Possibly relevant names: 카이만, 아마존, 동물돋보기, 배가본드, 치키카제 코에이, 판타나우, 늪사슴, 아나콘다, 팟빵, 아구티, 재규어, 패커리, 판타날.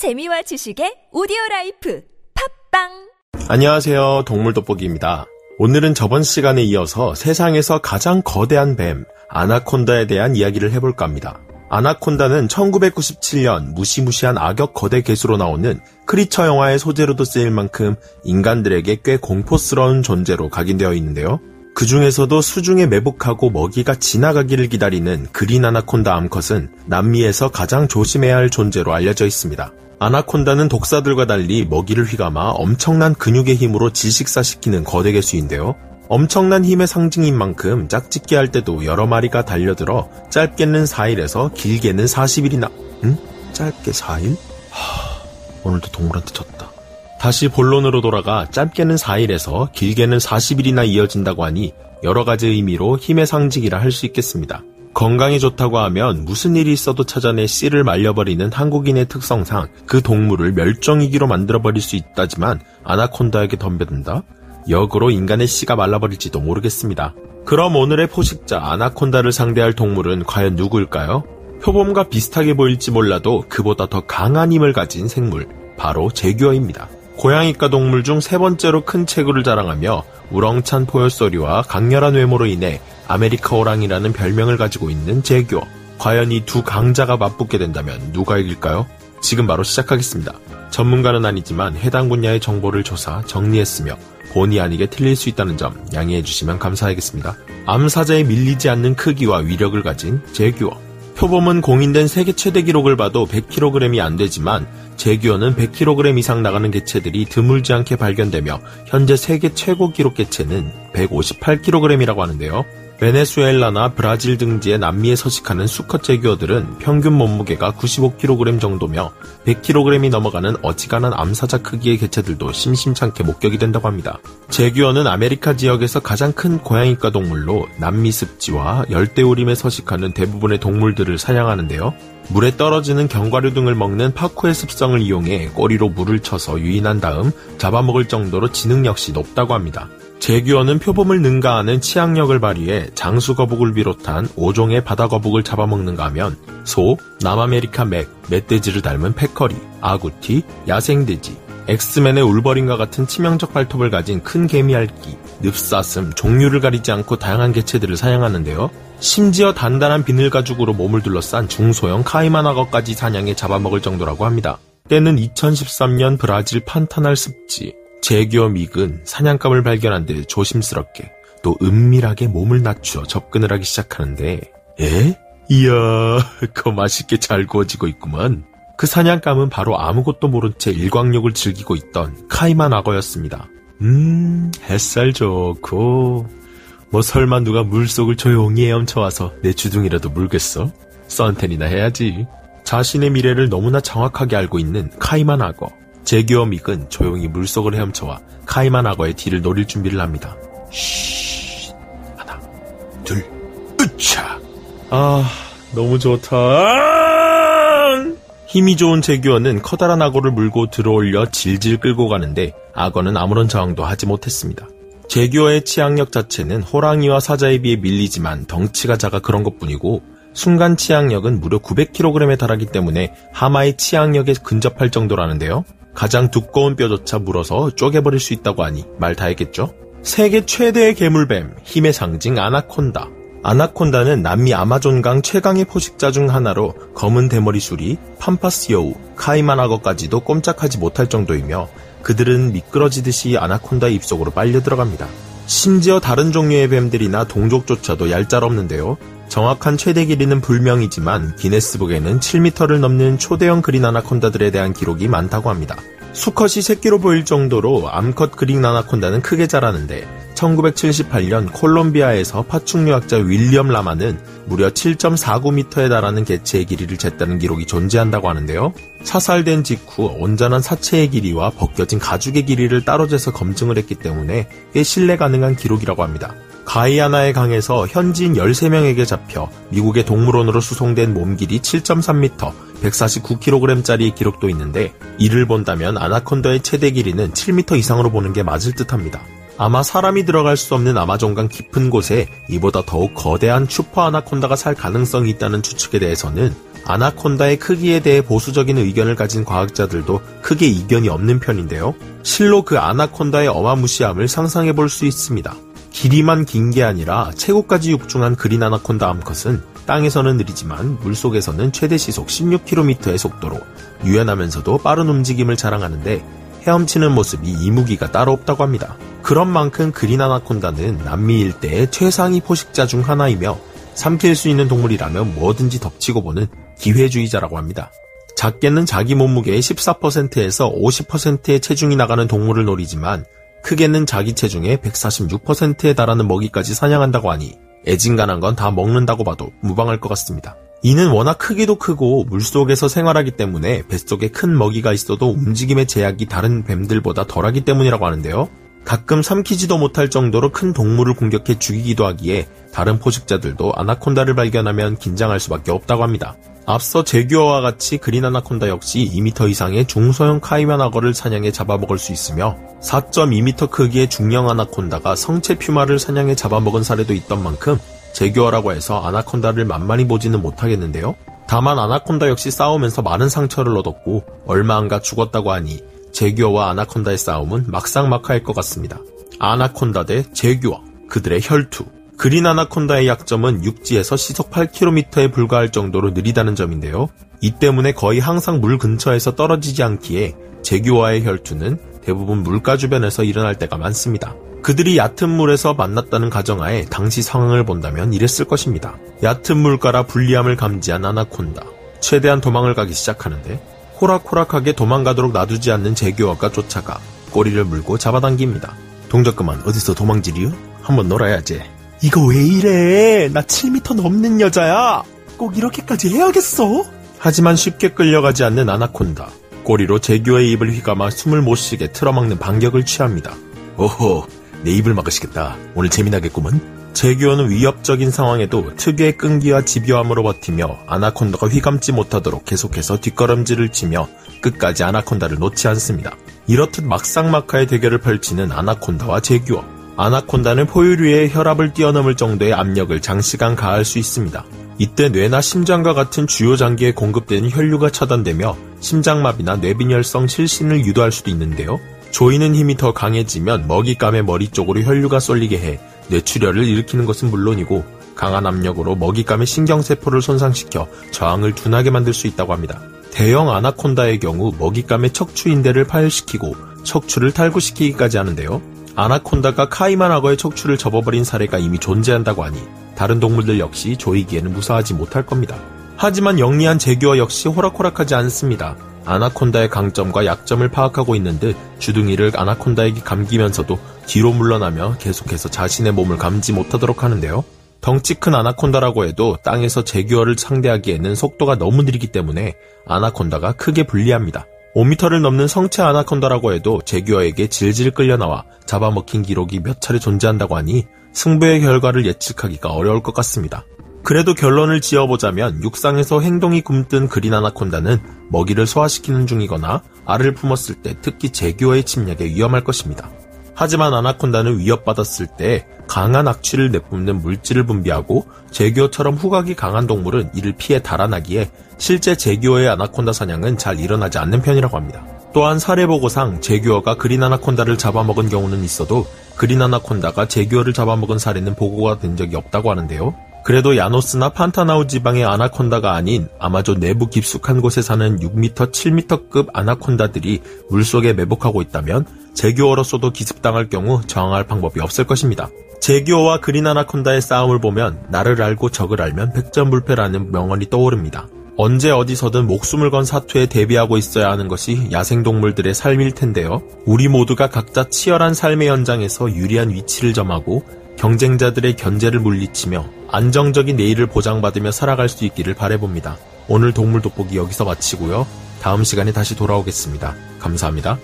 재미와 지식의 오디오라이프 팟빵. 안녕하세요, 동물 돋보기입니다. 오늘은 저번 시간에 이어서 세상에서 가장 거대한 뱀 아나콘다에 대한 이야기를 해볼까 합니다. 아나콘다는 1997년 무시무시한 악역 거대 괴수로 나오는 크리처 영화의 소재로도 쓰일 만큼 인간들에게 꽤 공포스러운 존재로 각인되어 있는데요. 그 중에서도 수중에 매복하고 먹이가 지나가기를 기다리는 그린 아나콘다 암컷은 남미에서 가장 조심해야 할 존재로 알려져 있습니다. 아나콘다는 독사들과 달리 먹이를 휘감아 엄청난 근육의 힘으로 질식사시키는 거대 괴수인데요. 엄청난 힘의 상징인 만큼 짝짓기 할 때도 여러 마리가 달려들어 짧게는 4일에서 길게는 40일이나... 짧게 4일? 오늘도 동물한테 졌다. 다시 본론으로 돌아가 짧게는 4일에서 길게는 40일이나 이어진다고 하니 여러가지 의미로 힘의 상징이라 할 수 있겠습니다. 건강이 좋다고 하면 무슨 일이 있어도 찾아내 씨를 말려버리는 한국인의 특성상 그 동물을 멸종위기로 만들어버릴 수 있다지만 아나콘다에게 덤벼든다? 역으로 인간의 씨가 말라버릴지도 모르겠습니다. 그럼 오늘의 포식자 아나콘다를 상대할 동물은 과연 누구일까요? 표범과 비슷하게 보일지 몰라도 그보다 더 강한 힘을 가진 생물, 바로 재규어입니다. 고양이과 동물 중 세 번째로 큰 체구를 자랑하며 우렁찬 포효소리와 강렬한 외모로 인해 아메리카 오랑이라는 별명을 가지고 있는 재규어. 과연 이 두 강자가 맞붙게 된다면 누가 이길까요? 지금 바로 시작하겠습니다. 전문가는 아니지만 해당 분야의 정보를 조사, 정리했으며 본의 아니게 틀릴 수 있다는 점 양해해 주시면 감사하겠습니다. 암사자에 밀리지 않는 크기와 위력을 가진 재규어. 표범은 공인된 세계 최대 기록을 봐도 100kg이 안 되지만 재규어는 100kg 이상 나가는 개체들이 드물지 않게 발견되며 현재 세계 최고 기록 개체는 158kg이라고 하는데요. 베네수엘라나 브라질 등지의 남미에 서식하는 수컷 재규어들은 평균 몸무게가 95kg 정도며 100kg이 넘어가는 어지간한 암사자 크기의 개체들도 심심찮게 목격이 된다고 합니다. 재규어는 아메리카 지역에서 가장 큰 고양이과 동물로 남미 습지와 열대우림에 서식하는 대부분의 동물들을 사냥하는데요. 물에 떨어지는 견과류 등을 먹는 파쿠의 습성을 이용해 꼬리로 물을 쳐서 유인한 다음 잡아먹을 정도로 지능 역시 높다고 합니다. 재규어는 표범을 능가하는 치악력을 발휘해 장수거북을 비롯한 5종의 바다거북을 잡아먹는가 하면 소, 남아메리카 멧돼지를 닮은 패커리, 아구티, 야생돼지, 엑스맨의 울버린과 같은 치명적 발톱을 가진 큰 개미핥기, 늪사슴, 종류를 가리지 않고 다양한 개체들을 사냥하는데요. 심지어 단단한 비늘가죽으로 몸을 둘러싼 중소형 카이만 악어까지 사냥해 잡아먹을 정도라고 합니다. 때는 2013년 브라질 판타날 습지. 재규어 믹은 사냥감을 발견한 데 조심스럽게 또 은밀하게 몸을 낮추어 접근을 하기 시작하는데 이야, 그거 맛있게 잘 구워지고 있구만. 그 사냥감은 바로 아무것도 모른 채 일광욕을 즐기고 있던 카이만 악어였습니다. 햇살 좋고 뭐 설마 누가 물속을 조용히 헤엄쳐와서 내 주둥이라도 물겠어? 선텐이나 해야지. 자신의 미래를 너무나 정확하게 알고 있는 카이만 악어. 재규어 믹은 조용히 물속을 헤엄쳐와 카이만 악어의 뒤를 노릴 준비를 합니다. 쉬이, 하나, 둘, 으차! 너무 좋다. 힘이 좋은 재규어는 커다란 악어를 물고 들어올려 질질 끌고 가는데 악어는 아무런 저항도 하지 못했습니다. 재규어의 치악력 자체는 호랑이와 사자에 비해 밀리지만 덩치가 작아 그런 것뿐이고 순간 치악력은 무려 900kg에 달하기 때문에 하마의 치악력에 근접할 정도라는데요. 가장 두꺼운 뼈조차 물어서 쪼개버릴 수 있다고 하니 말 다했겠죠? 세계 최대의 괴물뱀, 힘의 상징 아나콘다. 아나콘다는 남미 아마존강 최강의 포식자 중 하나로 검은 대머리 수리, 팜파스 여우, 카이만 악어까지도 꼼짝하지 못할 정도이며 그들은 미끄러지듯이 아나콘다의 입속으로 빨려 들어갑니다. 심지어 다른 종류의 뱀들이나 동족조차도 얄짤없는데요. 정확한 최대 길이는 불명이지만 기네스북에는 7m를 넘는 초대형 그린 아나콘다들에 대한 기록이 많다고 합니다. 수컷이 새끼로 보일 정도로 암컷 그린 아나콘다는 크게 자라는데 1978년 콜롬비아에서 파충류학자 윌리엄 라마는 무려 7.49m에 달하는 개체의 길이를 쟀다는 기록이 존재한다고 하는데요. 사살된 직후 온전한 사체의 길이와 벗겨진 가죽의 길이를 따로 재서 검증을 했기 때문에 꽤 신뢰 가능한 기록이라고 합니다. 가이아나의 강에서 현지인 13명에게 잡혀 미국의 동물원으로 수송된 몸 길이 7.3m, 149kg짜리 기록도 있는데 이를 본다면 아나콘다의 최대 길이는 7m 이상으로 보는 게 맞을 듯합니다. 아마 사람이 들어갈 수 없는 아마존강 깊은 곳에 이보다 더욱 거대한 슈퍼 아나콘다가 살 가능성이 있다는 추측에 대해서는 아나콘다의 크기에 대해 보수적인 의견을 가진 과학자들도 크게 이견이 없는 편인데요. 실로 그 아나콘다의 어마무시함을 상상해볼 수 있습니다. 길이만 긴 게 아니라 최고까지 육중한 그린 아나콘다 암컷은 땅에서는 느리지만 물속에서는 최대 시속 16km의 속도로 유연하면서도 빠른 움직임을 자랑하는데 헤엄치는 모습이 이무기가 따로 없다고 합니다. 그런 만큼 그린 아나콘다는 남미 일대의 최상위 포식자 중 하나이며 삼킬 수 있는 동물이라면 뭐든지 덮치고 보는 기회주의자라고 합니다. 작게는 자기 몸무게의 14%에서 50%의 체중이 나가는 동물을 노리지만 크게는 자기 체중의 146%에 달하는 먹이까지 사냥한다고 하니 애진간한 건 다 먹는다고 봐도 무방할 것 같습니다. 이는 워낙 크기도 크고 물속에서 생활하기 때문에 뱃속에 큰 먹이가 있어도 움직임의 제약이 다른 뱀들보다 덜하기 때문이라고 하는데요. 가끔 삼키지도 못할 정도로 큰 동물을 공격해 죽이기도 하기에 다른 포식자들도 아나콘다를 발견하면 긴장할 수밖에 없다고 합니다. 앞서 재규어와 같이 그린 아나콘다 역시 2m 이상의 중소형 카이만 악어를 사냥해 잡아먹을 수 있으며 4.2m 크기의 중형 아나콘다가 성체 퓨마를 사냥해 잡아먹은 사례도 있던 만큼 재규어라고 해서 아나콘다를 만만히 보지는 못하겠는데요. 다만 아나콘다 역시 싸우면서 많은 상처를 얻었고 얼마 안가 죽었다고 하니 재규어와 아나콘다의 싸움은 막상막하일 것 같습니다. 아나콘다 대 재규어, 그들의 혈투. 그린 아나콘다의 약점은 육지에서 시속 8km에 불과할 정도로 느리다는 점인데요. 이 때문에 거의 항상 물 근처에서 떨어지지 않기에 재규어와의 혈투는 대부분 물가 주변에서 일어날 때가 많습니다. 그들이 얕은 물에서 만났다는 가정하에 당시 상황을 본다면 이랬을 것입니다. 얕은 물가라 불리함을 감지한 아나콘다. 최대한 도망을 가기 시작하는데 호락호락하게 도망가도록 놔두지 않는 재규어가 쫓아가 꼬리를 물고 잡아당깁니다. 동작 그만. 어디서 도망질이요? 한번 놀아야지. 이거 왜 이래? 나 7m 넘는 여자야. 꼭 이렇게까지 해야겠어? 하지만 쉽게 끌려가지 않는 아나콘다. 꼬리로 재규어의 입을 휘감아 숨을 못 쉬게 틀어막는 반격을 취합니다. 오호, 내 입을 막으시겠다. 오늘 재미나겠구먼. 재규어는 위협적인 상황에도 특유의 끈기와 집요함으로 버티며 아나콘다가 휘감지 못하도록 계속해서 뒷걸음질을 치며 끝까지 아나콘다를 놓지 않습니다. 이렇듯 막상막하의 대결을 펼치는 아나콘다와 재규어. 아나콘다는 포유류 위에 혈압을 뛰어넘을 정도의 압력을 장시간 가할 수 있습니다. 이때 뇌나 심장과 같은 주요 장기에 공급되는 혈류가 차단되며 심장마비나 뇌빈혈성 실신을 유도할 수도 있는데요. 조이는 힘이 더 강해지면 먹잇감의 머리 쪽으로 혈류가 쏠리게 해 뇌출혈을 일으키는 것은 물론이고 강한 압력으로 먹잇감의 신경세포를 손상시켜 저항을 둔하게 만들 수 있다고 합니다. 대형 아나콘다의 경우 먹잇감의 척추인대를 파열시키고 척추를 탈구시키기까지 하는데요. 아나콘다가 카이만 악어의 척추를 접어버린 사례가 이미 존재한다고 하니 다른 동물들 역시 조이기에는 무사하지 못할 겁니다. 하지만 영리한 재규어 역시 호락호락하지 않습니다. 아나콘다의 강점과 약점을 파악하고 있는 듯 주둥이를 아나콘다에게 감기면서도 뒤로 물러나며 계속해서 자신의 몸을 감지 못하도록 하는데요. 덩치 큰 아나콘다라고 해도 땅에서 재규어를 상대하기에는 속도가 너무 느리기 때문에 아나콘다가 크게 불리합니다. 5m를 넘는 성체 아나콘다라고 해도 재규어에게 질질 끌려나와 잡아먹힌 기록이 몇 차례 존재한다고 하니 승부의 결과를 예측하기가 어려울 것 같습니다. 그래도 결론을 지어보자면 육상에서 행동이 굼뜬 그린 아나콘다는 먹이를 소화시키는 중이거나 알을 품었을 때 특히 재규어의 침략에 위험할 것입니다. 하지만 아나콘다는 위협받았을 때 강한 악취를 내뿜는 물질을 분비하고 재규어처럼 후각이 강한 동물은 이를 피해 달아나기에 실제 재규어의 아나콘다 사냥은 잘 일어나지 않는 편이라고 합니다. 또한 사례보고상 재규어가 그린 아나콘다를 잡아먹은 경우는 있어도 그린 아나콘다가 재규어를 잡아먹은 사례는 보고가 된 적이 없다고 하는데요. 그래도 야노스나 판타나우 지방의 아나콘다가 아닌 아마존 내부 깊숙한 곳에 사는 6m, 7m급 아나콘다들이 물속에 매복하고 있다면 재규어로서도 기습당할 경우 저항할 방법이 없을 것입니다. 재규어와 그린 아나콘다의 싸움을 보면 나를 알고 적을 알면 백전불패라는 명언이 떠오릅니다. 언제 어디서든 목숨을 건 사투에 대비하고 있어야 하는 것이 야생동물들의 삶일 텐데요. 우리 모두가 각자 치열한 삶의 현장에서 유리한 위치를 점하고 경쟁자들의 견제를 물리치며 안정적인 내일을 보장받으며 살아갈 수 있기를 바라봅니다. 오늘 동물 돋보기 여기서 마치고요. 다음 시간에 다시 돌아오겠습니다. 감사합니다.